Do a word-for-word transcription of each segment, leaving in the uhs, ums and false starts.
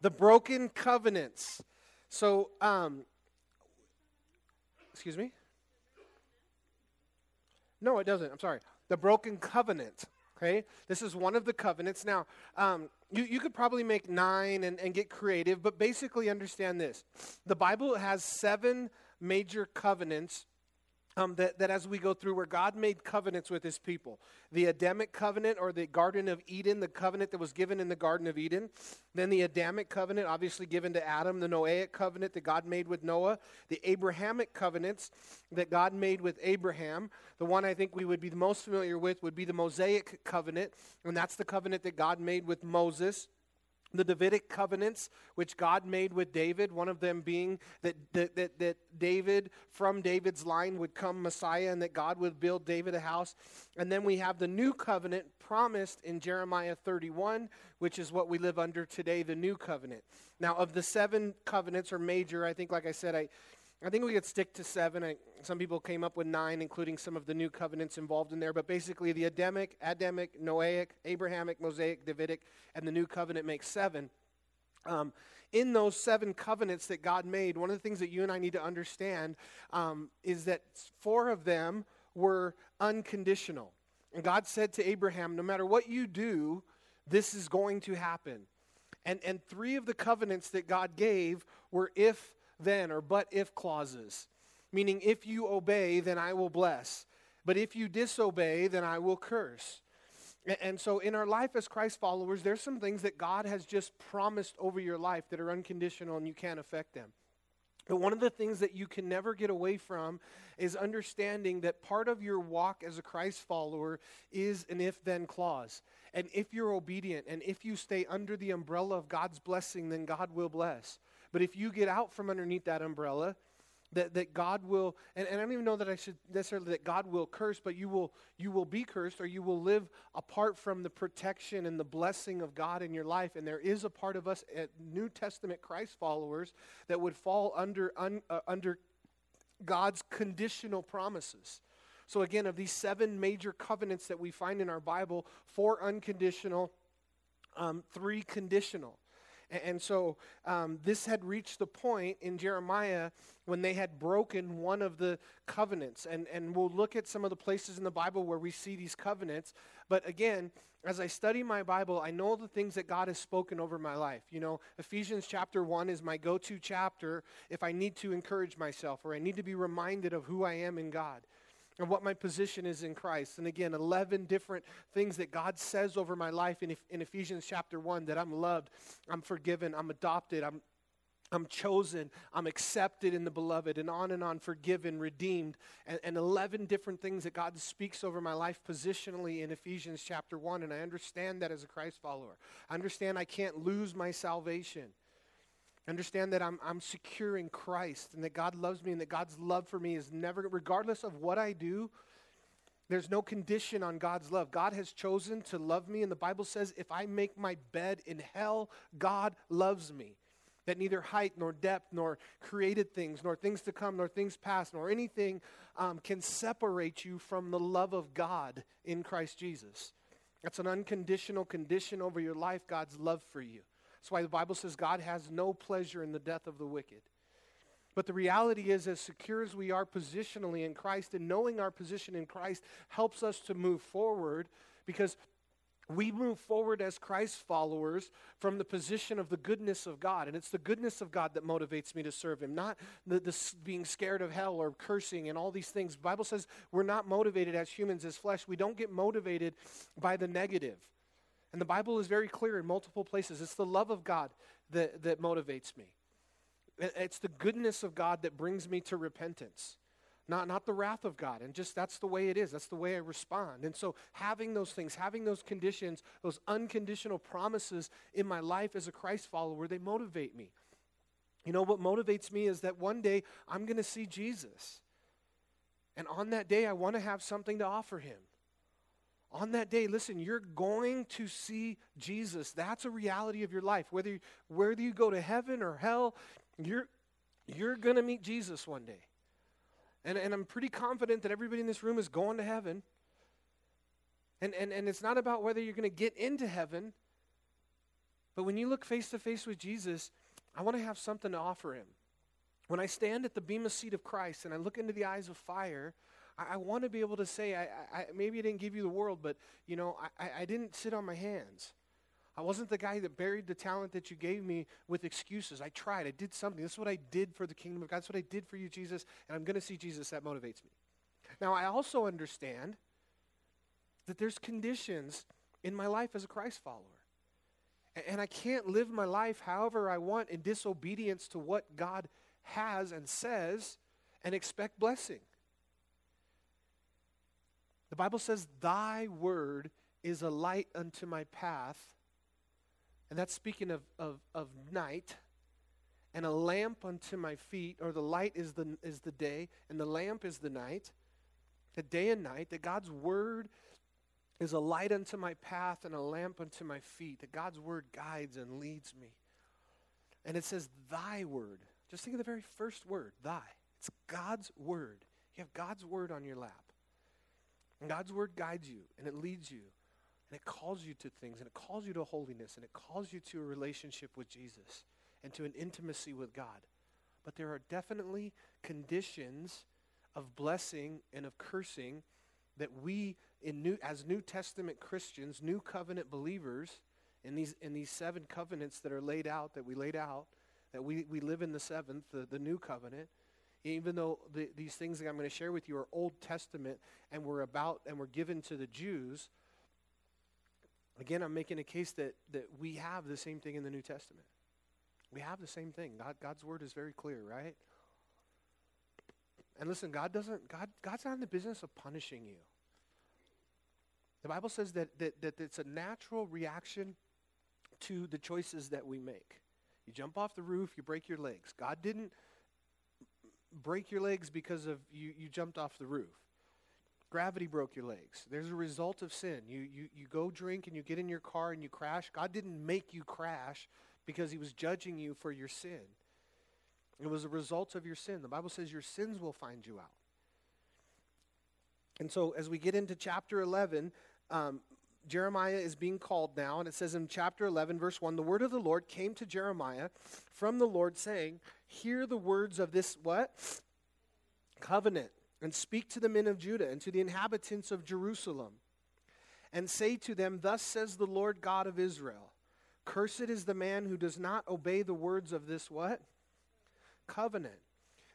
the broken covenants. So, um, excuse me? No, it doesn't. I'm sorry. The broken covenant, okay? This is one of the covenants. Now, um, you, you could probably make nine and, and get creative, but basically understand this. The Bible has seven major covenants um, that, that as we go through where God made covenants with his people. The Adamic covenant, or the Garden of Eden, the covenant that was given in the Garden of Eden. Then the Adamic covenant, obviously given to Adam. The Noahic covenant that God made with Noah. The Abrahamic covenants that God made with Abraham. The one I think we would be the most familiar with would be the Mosaic covenant, and that's the covenant that God made with Moses. The Davidic covenants, which God made with David, one of them being that, that that that David, from David's line would come Messiah, and that God would build David a house. And then we have the new covenant promised in Jeremiah thirty-one, which is what we live under today, the new covenant. Now, of the seven covenants or major, I think, like I said, I, I think we could stick to seven. I, some people came up with nine, including some of the new covenants involved in there. But basically, the Adamic, Adamic, Noahic, Abrahamic, Mosaic, Davidic, and the new covenant makes seven. Um, in those seven covenants that God made, one of the things that you and I need to understand um, is that four of them were unconditional. And God said to Abraham, no matter what you do, this is going to happen. And, and three of the covenants that God gave were if, then, or but if clauses, meaning if you obey, then I will bless, but if you disobey, then I will curse. And so in our life as Christ followers, there's some things that God has just promised over your life that are unconditional and you can't affect them. But one of the things that you can never get away from is understanding that part of your walk as a Christ follower is an if-then clause. And if you're obedient and if you stay under the umbrella of God's blessing, then God will bless. But if you get out from underneath that umbrella, that, that God will, and, and I don't even know that I should necessarily, that God will curse, but you will you will be cursed, or you will live apart from the protection and the blessing of God in your life. And there is a part of us at New Testament Christ followers that would fall under un, uh, under God's conditional promises. So again, of these seven major covenants that we find in our Bible, four unconditional, um, three conditional. And so um, this had reached the point in Jeremiah when they had broken one of the covenants. And, and we'll look at some of the places in the Bible where we see these covenants. But again, as I study my Bible, I know the things that God has spoken over my life. You know, Ephesians chapter one is my go-to chapter if I need to encourage myself or I need to be reminded of who I am in God and what my position is in Christ. And again, eleven different things that God says over my life in, in Ephesians chapter one, that I'm loved, I'm forgiven, I'm adopted, I'm I'm chosen, I'm accepted in the beloved, and on and on, forgiven, redeemed, and, and eleven different things that God speaks over my life positionally in Ephesians chapter one, and I understand that as a Christ follower. I understand I can't lose my salvation. Understand that I'm I'm secure in Christ, and that God loves me, and that God's love for me is never, regardless of what I do, there's no condition on God's love. God has chosen to love me, and the Bible says if I make my bed in hell, God loves me. That neither height nor depth nor created things nor things to come nor things past nor anything um, can separate you from the love of God in Christ Jesus. That's an unconditional condition over your life, God's love for you. That's why the Bible says God has no pleasure in the death of the wicked. But the reality is, as secure as we are positionally in Christ, and knowing our position in Christ helps us to move forward, because we move forward as Christ followers from the position of the goodness of God. And it's the goodness of God that motivates me to serve him, not the, the being scared of hell or cursing and all these things. The Bible says we're not motivated as humans, as flesh. We don't get motivated by the negative. And the Bible is very clear in multiple places. It's the love of God that, that motivates me. It's the goodness of God that brings me to repentance, not, not the wrath of God. And just that's the way it is. That's the way I respond. And so having those things, having those conditions, those unconditional promises in my life as a Christ follower, they motivate me. You know, what motivates me is that one day I'm going to see Jesus. And on that day, I want to have something to offer him. On that day, listen, you're going to see Jesus. That's a reality of your life. Whether you, whether you go to heaven or hell, you're, you're going to meet Jesus one day. And, and I'm pretty confident that everybody in this room is going to heaven. And, and, and it's not about whether you're going to get into heaven, But when you look face to face with Jesus, I want to have something to offer him. When I stand at the bema seat of Christ and I look into the eyes of fire, I, I want to be able to say, I, I, maybe I didn't give you the world, but, you know, I, I didn't sit on my hands. I wasn't the guy that buried the talent that you gave me with excuses. I tried. I did something. This is what I did for the kingdom of God. That's what I did for you, Jesus, and I'm going to see Jesus. That motivates me. Now, I also understand that there's conditions in my life as a Christ follower. And I can't live my life however I want in disobedience to what God has and says and expect blessing. The Bible says, thy word is a light unto my path. And that's speaking of, of, of night. And a lamp unto my feet, or the light is the, is the day, and the lamp is the night. The day and night, that God's word is a light unto my path and a lamp unto my feet, that God's word guides and leads me. And it says, thy word. Just think of the very first word, thy. It's God's word. You have God's word on your lap. And God's word guides you, and it leads you, and it calls you to things, and it calls you to holiness, and it calls you to a relationship with Jesus and to an intimacy with God. But there are definitely conditions of blessing and of cursing that we, in new, as New Testament Christians, New Covenant believers, in these in these seven covenants that are laid out, that we laid out, that we, we live in the seventh, the, the New Covenant, even though the, these things that I'm going to share with you are Old Testament and we're about and we're given to the Jews. Again, I'm making a case that that we have the same thing in the New Testament. We have the same thing. God, God's word is very clear, right? And listen, God doesn't, God, God's not in the business of punishing you. The Bible says that, that that it's a natural reaction to the choices that we make. You jump off the roof, you break your legs. God didn't break your legs because of you, you jumped off the roof. Gravity broke your legs. There's a result of sin. You you you go drink and you get in your car and you crash. God didn't make you crash because he was judging you for your sin. It was a result of your sin. The Bible says your sins will find you out. And so as we get into chapter eleven, um, Jeremiah is being called now. And it says in chapter eleven, verse one, the word of the Lord came to Jeremiah from the Lord saying, hear the words of this, what? Covenant. And speak to the men of Judah and to the inhabitants of Jerusalem. And say to them, thus says the Lord God of Israel, cursed is the man who does not obey the words of this, what? Covenant.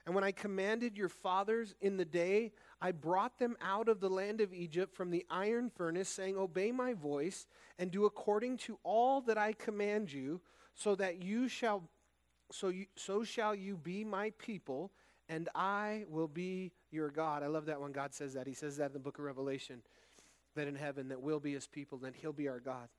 And when I commanded your fathers in the day, I brought them out of the land of Egypt from the iron furnace, saying, obey my voice and do according to all that I command you, so that you shall, so you, so shall you be my people, and I will be your God. I love that when God says that. He says that in the book of Revelation, that in heaven, that we'll be his people, that he'll be our God.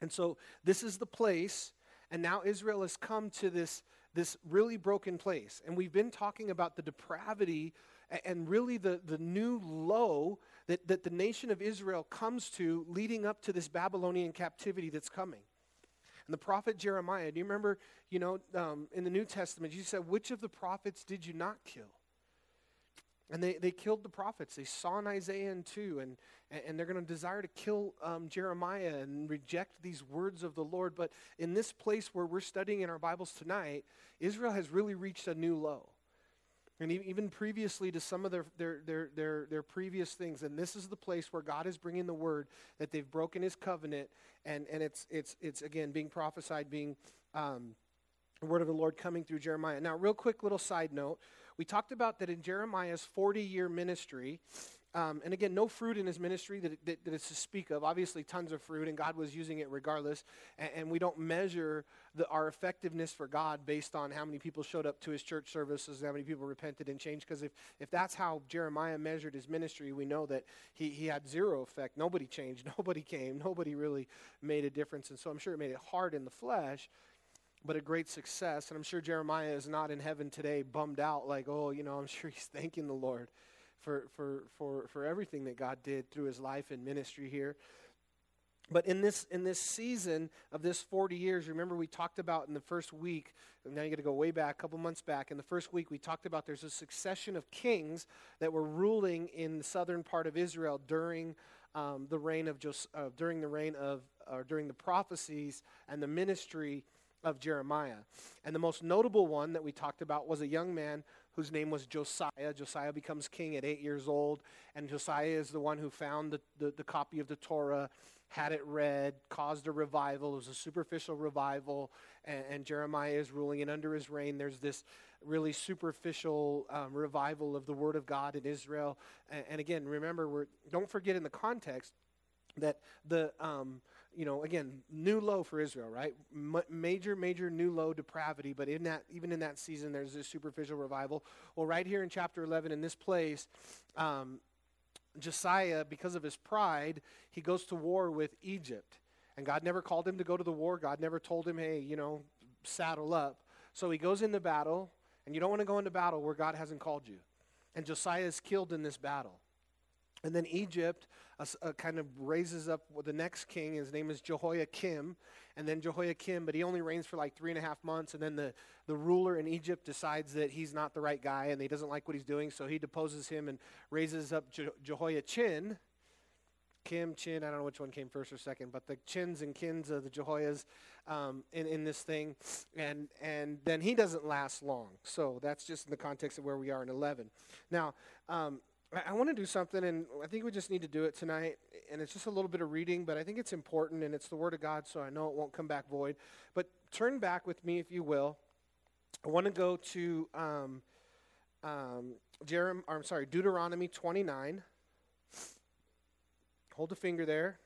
And so this is the place, and now Israel has come to this this really broken place. And we've been talking about the depravity and really the, the new low that, that the nation of Israel comes to leading up to this Babylonian captivity that's coming. And the prophet Jeremiah, do you remember, you know, um, in the New Testament, you said, which of the prophets did you not kill? And they, they killed the prophets. They saw in Isaiah and two, and, and they're going to desire to kill um, Jeremiah and reject these words of the Lord. But in this place where we're studying in our Bibles tonight, Israel has really reached a new low. And even previously to some of their, their, their, their, their previous things. And this is the place where God is bringing the word that they've broken his covenant. And, and it's, it's, it's again, being prophesied, being um, the word of the Lord coming through Jeremiah. Now, real quick little side note. We talked about that in Jeremiah's forty-year ministry, um, and again, no fruit in his ministry that, that, that is to speak of. Obviously, tons of fruit, and God was using it regardless, and, and we don't measure the, our effectiveness for God based on how many people showed up to his church services and how many people repented and changed, because if, if that's how Jeremiah measured his ministry, we know that he, he had zero effect. Nobody changed. Nobody came. Nobody really made a difference, and so I'm sure it made it hard in the flesh, but a great success. And I'm sure Jeremiah is not in heaven today bummed out like, oh, you know, I'm sure he's thanking the Lord for for for for everything that God did through his life and ministry here. But in this in this season of this forty years, remember we talked about in the first week, and now you got to go way back, a couple months back. In the first week, we talked about there's a succession of kings that were ruling in the southern part of Israel during um, the reign of Jos- uh, during the reign of or uh, during the prophecies and the ministry of Jeremiah. And the most notable one that we talked about was a young man whose name was Josiah. Josiah becomes king at eight years old, and Josiah is the one who found the, the, the copy of the Torah, had it read, caused a revival. It was a superficial revival, and, and Jeremiah is ruling, and under his reign there's this really superficial um, revival of the Word of God in Israel. And, and again, remember, we're, don't forget in the context that the, um, you know, again, new low for Israel, right? M- major, major new low depravity. But in that, even in that season, there's this superficial revival. Well, right here in chapter eleven, in this place, um, Josiah, because of his pride, he goes to war with Egypt. And God never called him to go to the war. God never told him, hey, you know, saddle up. So he goes into battle, and you don't want to go into battle where God hasn't called you. And Josiah is killed in this battle. And then Egypt uh, uh, kind of raises up the next king. His name is Jehoiakim. And then Jehoiakim, but he only reigns for like three and a half months. And then the, the ruler in Egypt decides that he's not the right guy and he doesn't like what he's doing. So he deposes him and raises up Je- Jehoiachin. Kim, Chin, I don't know which one came first or second, but the Chins and Kins of the Jehoias um, in, in this thing. And, and then he doesn't last long. So that's just in the context of where we are in eleven. Now, um, I want to do something, and I think we just need to do it tonight, and it's just a little bit of reading, but I think it's important, and it's the Word of God, so I know it won't come back void. But turn back with me, if you will. I want to go to um, um, Jerem- or, I'm sorry, Deuteronomy twenty-nine. Hold a finger there.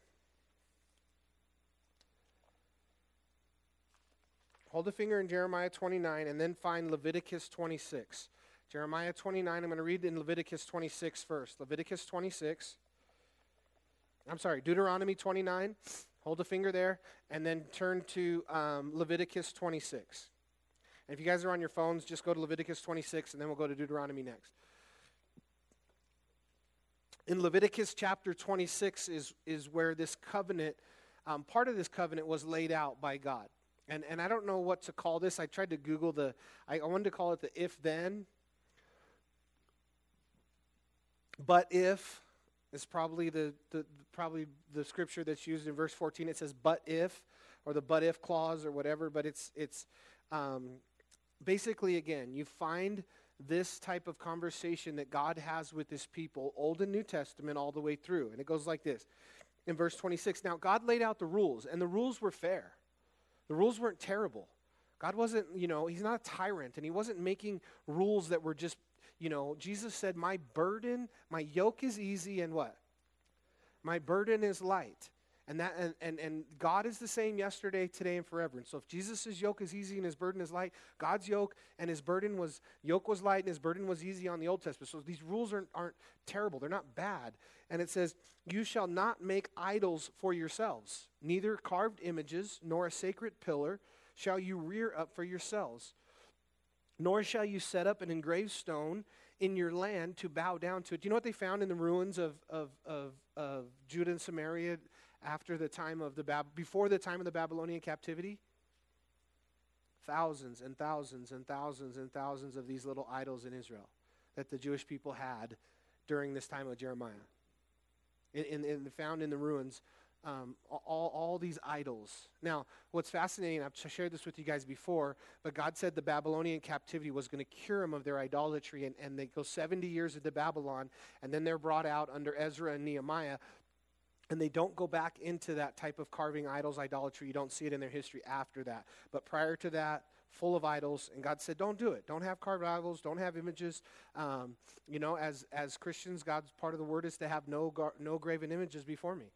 Hold a finger in Jeremiah twenty-nine, and then find Leviticus twenty-six. Jeremiah twenty-nine, I'm going to read in Leviticus twenty-six first. Leviticus twenty-six, I'm sorry, Deuteronomy twenty-nine, hold a finger there, and then turn to um, Leviticus twenty-six. And if you guys are on your phones, just go to Leviticus twenty-six, and then we'll go to Deuteronomy next. In Leviticus chapter twenty-six is, is where this covenant, um, part of this covenant was laid out by God. And, and I don't know what to call this. I tried to Google the, I, I wanted to call it the if-then. But if is probably the, the probably the scripture that's used in verse fourteen. It says but if, or the but if clause or whatever. But it's it's um, basically, again, you find this type of conversation that God has with his people, Old and New Testament, all the way through. And it goes like this in verse twenty-six. Now God laid out the rules, and the rules were fair. The rules weren't terrible. God wasn't, you know, he's not a tyrant, and he wasn't making rules that were just, you know, Jesus said, my burden, my yoke is easy, and what? My burden is light. And that, and, and, and God is the same yesterday, today, and forever. And so if Jesus' yoke is easy and his burden is light, God's yoke and his burden was, yoke was light and his burden was easy on the Old Testament. So these rules aren't, aren't terrible. They're not bad. And it says, you shall not make idols for yourselves, neither carved images nor a sacred pillar shall you rear up for yourselves. Nor shall you set up an engraved stone in your land to bow down to it. Do you know what they found in the ruins of, of, of, of Judah and Samaria after the time of the Bab- before the time of the Babylonian captivity? Thousands and thousands and thousands and thousands of these little idols in Israel that the Jewish people had during this time of Jeremiah. And, and found in the ruins. Um, all, all these idols. Now, what's fascinating, I've shared this with you guys before, but God said the Babylonian captivity was going to cure them of their idolatry, and, and they go seventy years into Babylon, and then they're brought out under Ezra and Nehemiah, and they don't go back into that type of carving idols, idolatry. You don't see it in their history after that. But prior to that, full of idols, and God said, don't do it. Don't have carved idols. Don't have images. Um, you know, as as Christians, God's part of the word is to have no gar- no graven images before me.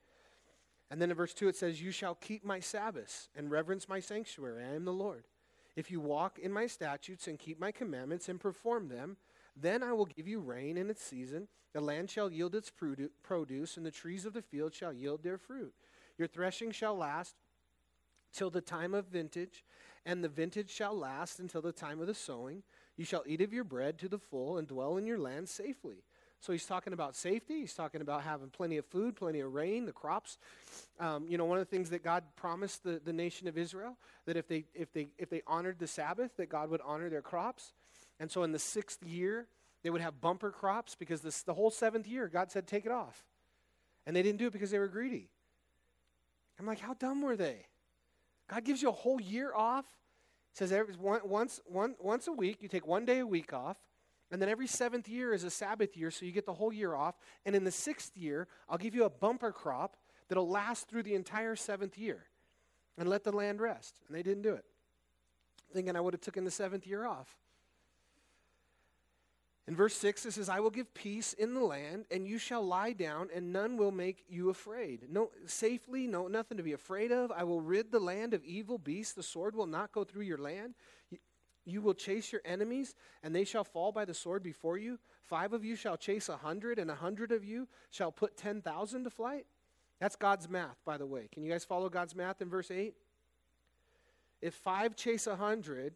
And then in verse two, it says, you shall keep my Sabbaths and reverence my sanctuary. I am the Lord. If you walk in my statutes and keep my commandments and perform them, then I will give you rain in its season. The land shall yield its produce, and the trees of the field shall yield their fruit. Your threshing shall last till the time of vintage, and the vintage shall last until the time of the sowing. You shall eat of your bread to the full and dwell in your land safely. So he's talking about safety. He's talking about having plenty of food, plenty of rain, the crops. Um, you know, one of the things that God promised the, the nation of Israel, that if they if they if they honored the Sabbath, that God would honor their crops. And so in the sixth year, they would have bumper crops, because this, the whole seventh year, God said, take it off. And they didn't do it because they were greedy. I'm like, how dumb were they? God gives you a whole year off. He says every, once, one, once a week, you take one day a week off. And then every seventh year is a Sabbath year, so you get the whole year off. And in the sixth year, I'll give you a bumper crop that'll last through the entire seventh year. And let the land rest. And they didn't do it. Thinking I would have taken the seventh year off. In verse six, it says, I will give peace in the land, and you shall lie down, and none will make you afraid. No, safely, no, nothing to be afraid of. I will rid the land of evil beasts. The sword will not go through your land. You, you will chase your enemies, and they shall fall by the sword before you. Five of you shall chase a hundred, and a hundred of you shall put ten thousand to flight. That's God's math, by the way. Can you guys follow God's math in verse eight? If five chase a hundred,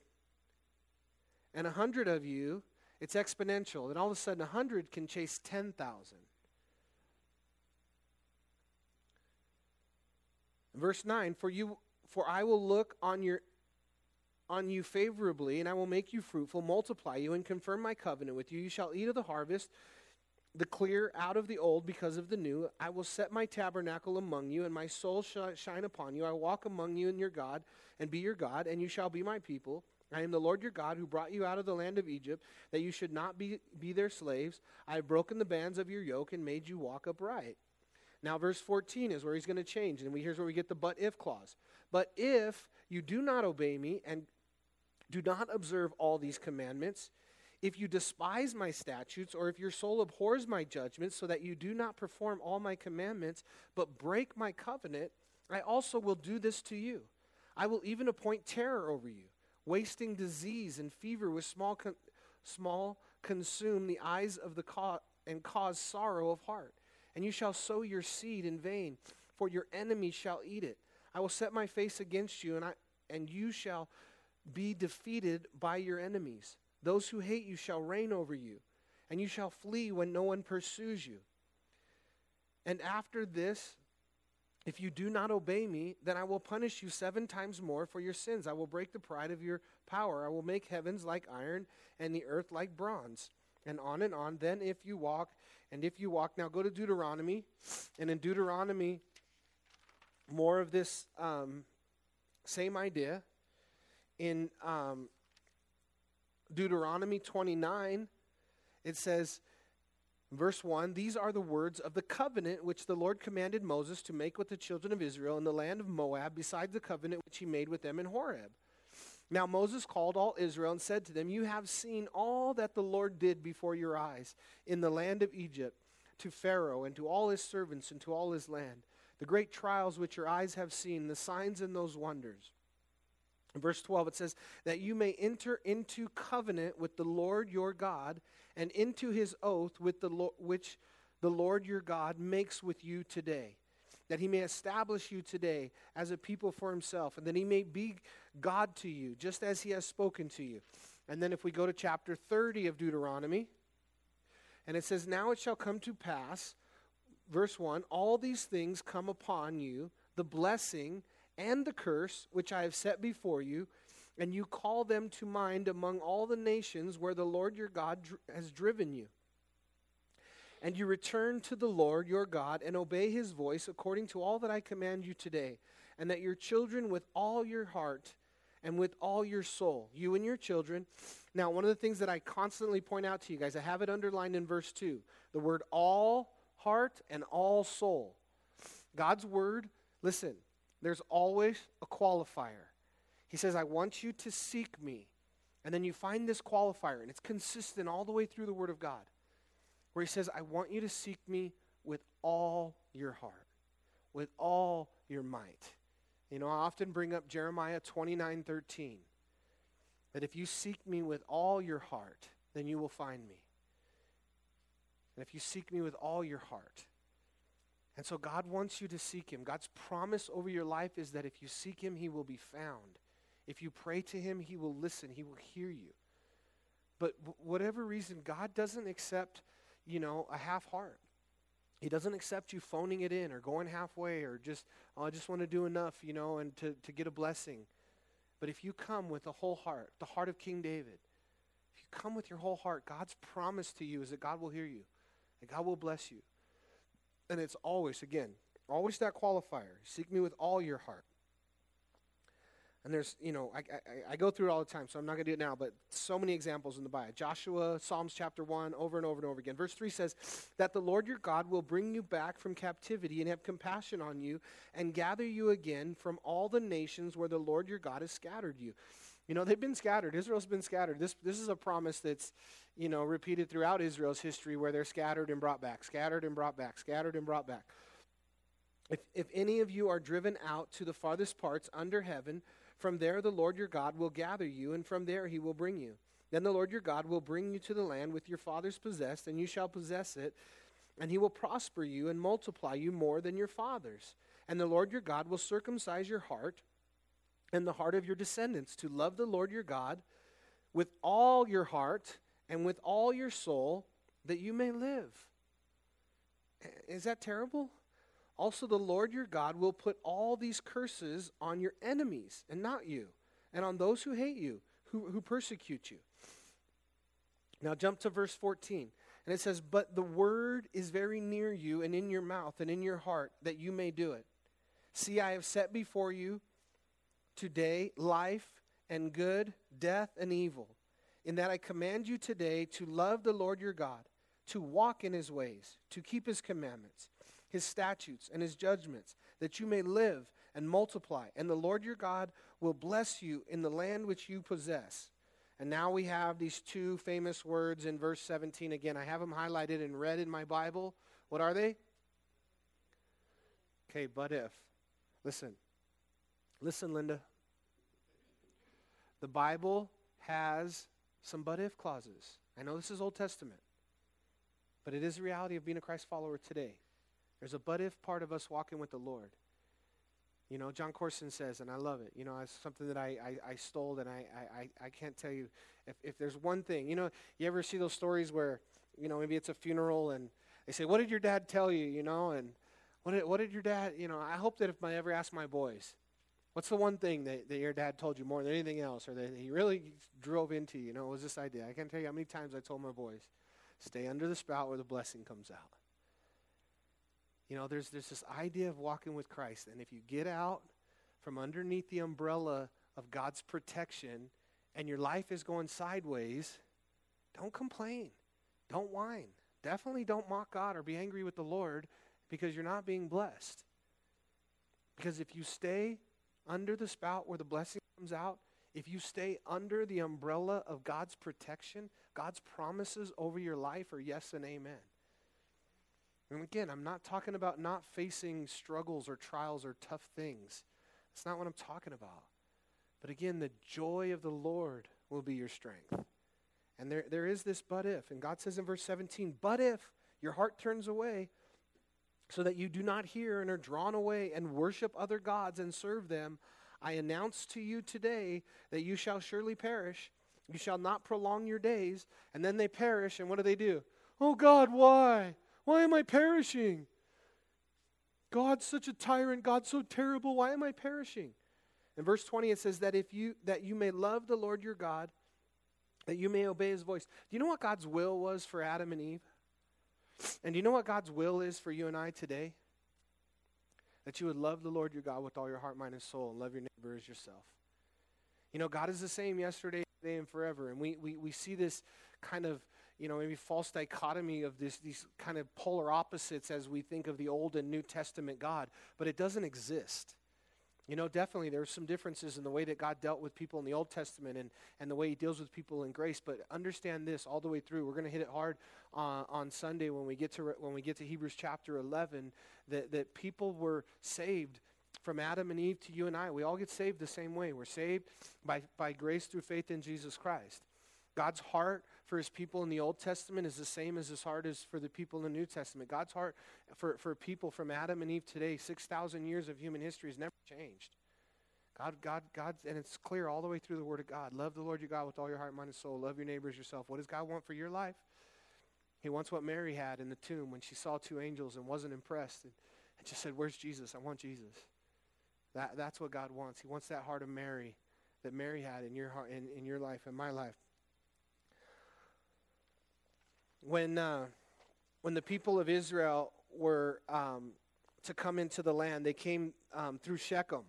and a hundred of you, it's exponential. And all of a sudden, a hundred can chase ten thousand. Verse nine, for you, for I will look on your, on you favorably, and I will make you fruitful, multiply you, and confirm my covenant with you. You shall eat of the harvest, the clear out of the old because of the new. I will set my tabernacle among you, and my soul shall shine upon you. I walk among you and your God, and be your God, and you shall be my people. I am the Lord your God who brought you out of the land of Egypt, that you should not be, be their slaves. I have broken the bands of your yoke and made you walk upright. Now verse fourteen is where he's going to change, and we, here's where we get the but if clause. But if you do not obey me and do not observe all these commandments, if you despise my statutes, or if your soul abhors my judgments, so that you do not perform all my commandments, but break my covenant, I also will do this to you. I will even appoint terror over you. Wasting disease and fever with small con- small consume the eyes of the ca- and cause sorrow of heart. And you shall sow your seed in vain, for your enemy shall eat it. I will set my face against you, and I and you shall be defeated by your enemies. Those who hate you shall reign over you, and you shall flee when no one pursues you. And after this, if you do not obey me, then I will punish you seven times more for your sins. I will break the pride of your power. I will make heavens like iron and the earth like bronze. And on and on. Then if you walk, and if you walk. Now go to Deuteronomy. And in Deuteronomy, more of this um, same idea. In um, Deuteronomy twenty-nine, it says, verse one, these are the words of the covenant which the Lord commanded Moses to make with the children of Israel in the land of Moab, besides the covenant which he made with them in Horeb. Now Moses called all Israel and said to them, you have seen all that the Lord did before your eyes in the land of Egypt, to Pharaoh and to all his servants and to all his land, the great trials which your eyes have seen, the signs and those wonders. In verse twelve, it says, that you may enter into covenant with the Lord your God and into his oath with the Lo- which the Lord your God makes with you today, that he may establish you today as a people for himself, and that he may be God to you, just as he has spoken to you. And then if we go to chapter thirty of Deuteronomy, and it says, now it shall come to pass, verse one, all these things come upon you, the blessing and the curse which I have set before you, and you call them to mind among all the nations where the Lord your God dr- has driven you. And you return to the Lord your God and obey his voice according to all that I command you today, and that your children with all your heart and with all your soul, you and your children. Now, one of the things that I constantly point out to you guys, I have it underlined in verse two, the word all heart and all soul. God's word, listen, there's always a qualifier. He says, I want you to seek me. And then you find this qualifier, and it's consistent all the way through the Word of God, where he says, I want you to seek me with all your heart, with all your might. You know, I often bring up Jeremiah twenty-nine thirteen, that if you seek me with all your heart, then you will find me. And if you seek me with all your heart. And so God wants you to seek him. God's promise over your life is that if you seek him, he will be found. If you pray to him, he will listen. He will hear you. But w- whatever reason, God doesn't accept, you know, a half heart. He doesn't accept you phoning it in or going halfway or just, oh, I just want to do enough, you know, and to, to get a blessing. But if you come with a whole heart, the heart of King David, if you come with your whole heart, God's promise to you is that God will hear you, that God will bless you. And it's always, again, always that qualifier. Seek me with all your heart. And there's, you know, I, I, I go through it all the time, so I'm not going to do it now, but so many examples in the Bible. Joshua, Psalms chapter one, over and over and over again. Verse three says, that the Lord your God will bring you back from captivity and have compassion on you and gather you again from all the nations where the Lord your God has scattered you. You know, they've been scattered. Israel's been scattered. This this is a promise that's, you know, repeated throughout Israel's history where they're scattered and brought back, scattered and brought back, scattered and brought back. If if any of you are driven out to the farthest parts under heaven, from there the Lord your God will gather you, and from there he will bring you. Then the Lord your God will bring you to the land with your fathers possessed, and you shall possess it, and he will prosper you and multiply you more than your fathers. And the Lord your God will circumcise your heart and the heart of your descendants to love the Lord your God with all your heart and with all your soul, that you may live. Is that terrible? Also, the Lord your God will put all these curses on your enemies, and not you, and on those who hate you, who, who persecute you. Now jump to verse fourteen, and it says, but the word is very near you, and in your mouth, and in your heart, that you may do it. See, I have set before you today life and good, death and evil, in that I command you today to love the Lord your God, to walk in his ways, to keep his commandments, his statutes and his judgments, that you may live and multiply, and the Lord your God will bless you in the land which you possess. And now we have these two famous words in verse seventeen. Again, I have them highlighted and read in my Bible. What are they? Okay, but if. Listen. Listen, Linda. The Bible has some but if clauses. I know this is Old Testament, but it is the reality of being a Christ follower today. There's a but if part of us walking with the Lord. You know, John Corson says, and I love it, you know, it's something that I, I, I stole, and I, I, I can't tell you if, if there's one thing. You know, you ever see those stories where, you know, maybe it's a funeral and they say, what did your dad tell you, you know, and what did, what did your dad, you know, I hope that if I ever ask my boys, what's the one thing that, that your dad told you more than anything else, or that he really drove into, you know, was this idea. I can't tell you how many times I told my boys, stay under the spout where the blessing comes out. You know, there's, there's this idea of walking with Christ. And if you get out from underneath the umbrella of God's protection and your life is going sideways, don't complain. Don't whine. Definitely don't mock God or be angry with the Lord because you're not being blessed. Because if you stay under the spout where the blessing comes out, if you stay under the umbrella of God's protection, God's promises over your life are yes and amen. And again, I'm not talking about not facing struggles or trials or tough things. That's not what I'm talking about. But again, the joy of the Lord will be your strength. And there, there is this but if. And God says in verse seventeen, but if your heart turns away so that you do not hear and are drawn away and worship other gods and serve them, I announce to you today that you shall surely perish. You shall not prolong your days. And then they perish. And what do they do? Oh God, why? Why am I perishing? God's such a tyrant. God's so terrible. Why am I perishing? In verse twenty, it says that if you that you may love the Lord your God, that you may obey his voice. Do you know what God's will was for Adam and Eve? And do you know what God's will is for you and I today? That you would love the Lord your God with all your heart, mind, and soul, and love your neighbor as yourself. You know, God is the same yesterday, today, and forever. And we we we see this kind of, you know, maybe false dichotomy of this, these kind of polar opposites as we think of the Old and New Testament God, but it doesn't exist. You know, definitely there are some differences in the way that God dealt with people in the Old Testament and, and the way he deals with people in grace, but understand this all the way through. We're going to hit it hard uh, on Sunday when we get to when we get to Hebrews chapter eleven, that, that people were saved from Adam and Eve to you and I. We all get saved the same way. We're saved by, by grace through faith in Jesus Christ. God's heart for his people in the Old Testament is the same as his heart is for the people in the New Testament. God's heart for, for people from Adam and Eve today, six thousand years of human history, has never changed. God, God, God, and it's clear all the way through the Word of God. Love the Lord your God with all your heart, mind, and soul. Love your neighbor as yourself. What does God want for your life? He wants what Mary had in the tomb when she saw two angels and wasn't impressed and, and just said, where's Jesus? I want Jesus. That, that's what God wants. He wants that heart of Mary that Mary had in your heart, in, in your life, in my life. When uh, when the people of Israel were um, to come into the land, they came um, through Shechem.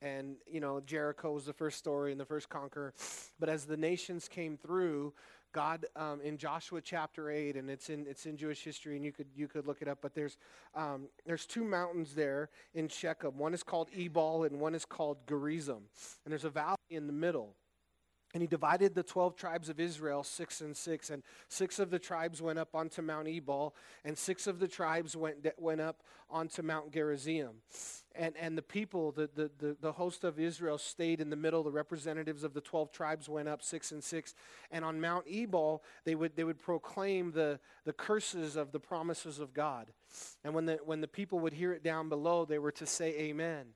And, you know, Jericho was the first story and the first conqueror. But as the nations came through, God, um, in Joshua chapter eight, and it's in it's in Jewish history, and you could you could look it up. But there's um, there's two mountains there in Shechem. One is called Ebal, and one is called Gerizim. And there's a valley in the middle. And he divided the twelve tribes of Israel, six and six. And six of the tribes went up onto Mount Ebal, and six of the tribes went went up onto Mount Gerizim. And and the people, the, the, the, the host of Israel stayed in the middle. The representatives of the twelve tribes went up, six and six. And on Mount Ebal, they would they would proclaim the, the curses of the promises of God. And when the when the people would hear it down below, they were to say amen.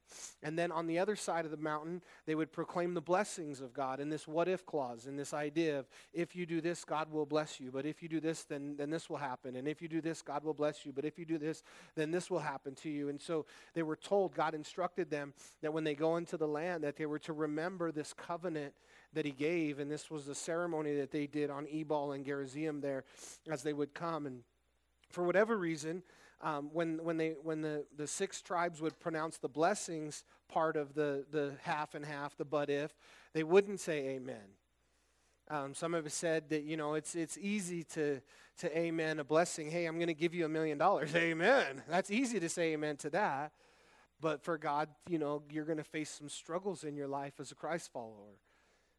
And then on the other side of the mountain, they would proclaim the blessings of God in this what if clause, in this idea of if you do this, God will bless you. But if you do this, then, then this will happen. And if you do this, God will bless you. But if you do this, then this will happen to you. And so they were told, God instructed them that when they go into the land, that they were to remember this covenant that he gave. And this was the ceremony that they did on Ebal and Gerizim there as they would come. And for whatever reason, um, when when they when the, the six tribes would pronounce the blessings part of the, the half and half, the but if, they wouldn't say amen. Um, some of us said that, you know, it's it's easy to to amen a blessing. Hey, I'm going to give you a million dollars. Amen. That's easy to say amen to that. But for God, you know, you're going to face some struggles in your life as a Christ follower.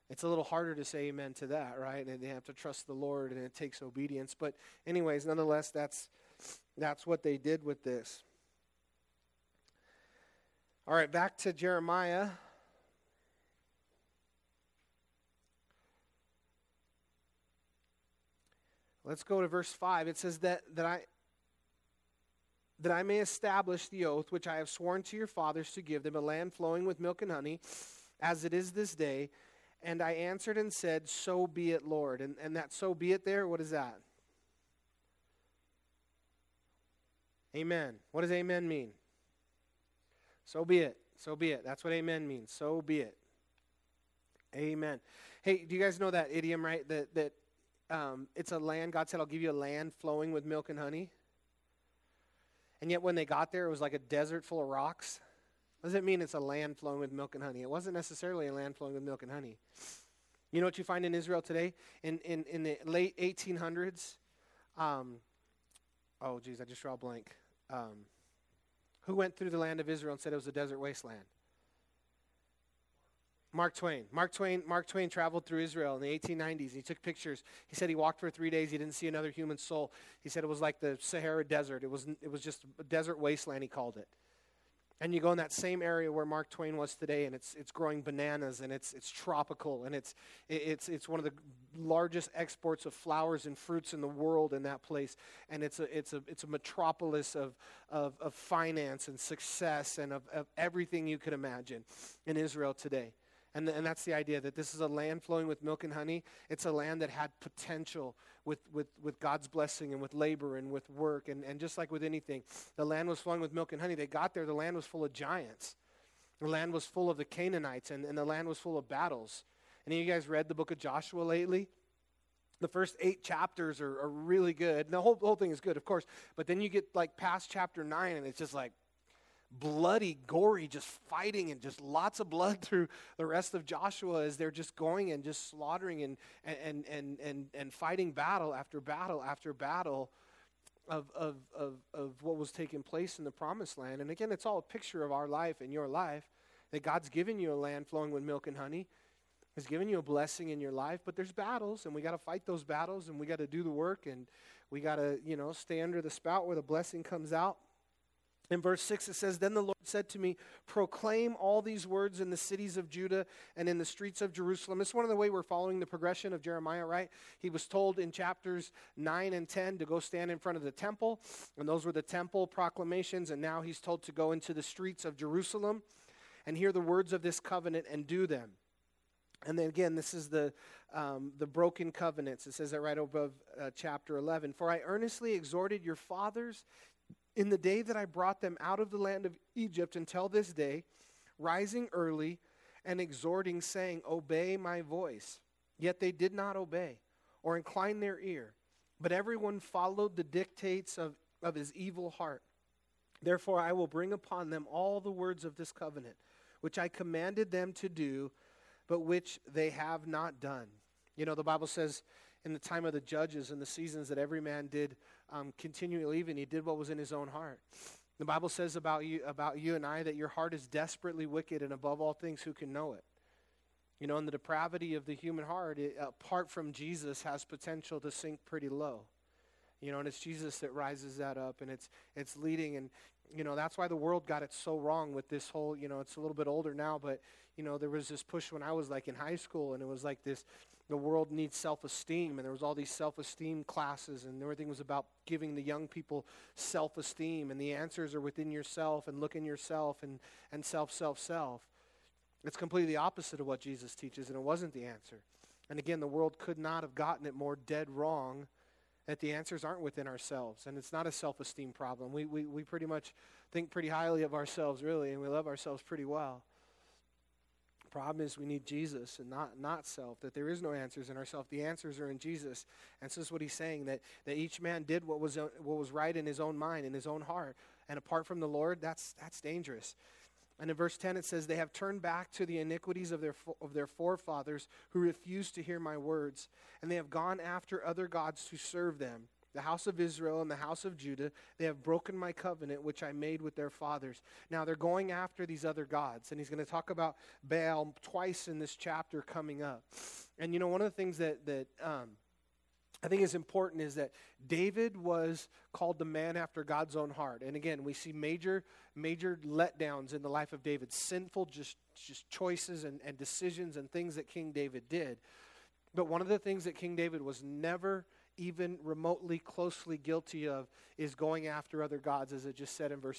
It's a little harder to say amen to that, right? And they have to trust the Lord, and it takes obedience. But anyways, nonetheless, that's that's what they did with this. All right, back to Jeremiah. Let's go to verse five. It says that, that I... that I may establish the oath which I have sworn to your fathers to give them, a land flowing with milk and honey, as it is this day. And I answered and said, so be it, Lord. And, and that so be it there, what is that? Amen. What does amen mean? So be it. So be it. That's what amen means. So be it. Amen. Hey, do you guys know that idiom, right? That, that um, it's a land, God said, I'll give you a land flowing with milk and honey. And yet when they got there, it was like a desert full of rocks. What does it mean it's a land flowing with milk and honey? It wasn't necessarily a land flowing with milk and honey. You know what you find in Israel today? In in, in the late eighteen hundreds, um, oh, geez, I just draw a blank. Um, who went through the land of Israel and said it was a desert wasteland? Mark Twain. Mark Twain Mark Twain traveled through Israel in the eighteen nineties. He took pictures. He said he walked for three days. He didn't see another human soul. He said it was like the Sahara Desert. It was it was just a desert wasteland, he called it. And you go in that same area where Mark Twain was today, and it's it's growing bananas, and it's it's tropical, and it's it's it's one of the largest exports of flowers and fruits in the world in that place. And it's a it's a it's a metropolis of of, of finance and success and of, of everything you could imagine in Israel today. And, the, and that's the idea, that this is a land flowing with milk and honey. It's a land that had potential with, with, with God's blessing and with labor and with work. And, and just like with anything, the land was flowing with milk and honey. They got there, the land was full of giants. The land was full of the Canaanites, and, and the land was full of battles. Any of you guys read the book of Joshua lately? The first eight chapters are, are really good. And the whole, whole thing is good, of course. But then you get like past chapter nine, and it's just like, bloody, gory, just fighting and just lots of blood through the rest of Joshua as they're just going and just slaughtering and and and and and fighting battle after battle after battle of of of of what was taking place in the promised land. And again, it's all a picture of our life and your life, that God's given you a land flowing with milk and honey. He's given you a blessing in your life, but there's battles, and we got to fight those battles, and we got to do the work, and we got to, you know, stay under the spout where the blessing comes out. In verse six, it says, then the Lord said to me, proclaim all these words in the cities of Judah and in the streets of Jerusalem. It's one of the ways we're following the progression of Jeremiah, right? He was told in chapters nine and ten to go stand in front of the temple, and those were the temple proclamations, and now he's told to go into the streets of Jerusalem and hear the words of this covenant and do them. And then again, this is the um, the broken covenants. It says that right above uh, chapter eleven. For I earnestly exhorted your fathers in the day that I brought them out of the land of Egypt until this day, rising early and exhorting, saying, obey my voice. Yet they did not obey or incline their ear, but everyone followed the dictates of of his evil heart. Therefore, I will bring upon them all the words of this covenant, which I commanded them to do, but which they have not done. You know, the Bible says in the time of the judges and the seasons that every man did um, continually evil, he did what was in his own heart. The Bible says about you, about you and I that your heart is desperately wicked, and above all things, who can know it? You know, and the depravity of the human heart, it, apart from Jesus, has potential to sink pretty low. You know, and it's Jesus that rises that up, and it's it's leading. And, you know, that's why the world got it so wrong with this whole, you know, it's a little bit older now, but, you know, there was this push when I was, like, in high school, and it was like this, the world needs self-esteem, and there was all these self-esteem classes, and everything was about giving the young people self-esteem, and the answers are within yourself, and look in yourself, and, and self, self, self. It's completely opposite of what Jesus teaches, and it wasn't the answer. And again, the world could not have gotten it more dead wrong that the answers aren't within ourselves, and it's not a self-esteem problem. We we we pretty much think pretty highly of ourselves, really, and we love ourselves pretty well. The problem is we need Jesus and not not self, that there is no answers in ourselves. The answers are in Jesus. And so this is what he's saying, that, that each man did what was what was right in his own mind, in his own heart. And apart from the Lord, that's that's dangerous. And in verse ten, it says, they have turned back to the iniquities of their fo- of their forefathers who refused to hear my words. And they have gone after other gods to serve them. The house of Israel and the house of Judah, they have broken my covenant, which I made with their fathers. Now they're going after these other gods. And he's going to talk about Baal twice in this chapter coming up. And, you know, one of the things that, that um, I think is important is that David was called the man after God's own heart. And again, we see major... Major letdowns in the life of David, sinful just, just choices and, and decisions and things that King David did. But one of the things that King David was never even remotely closely guilty of is going after other gods, as it just said in verse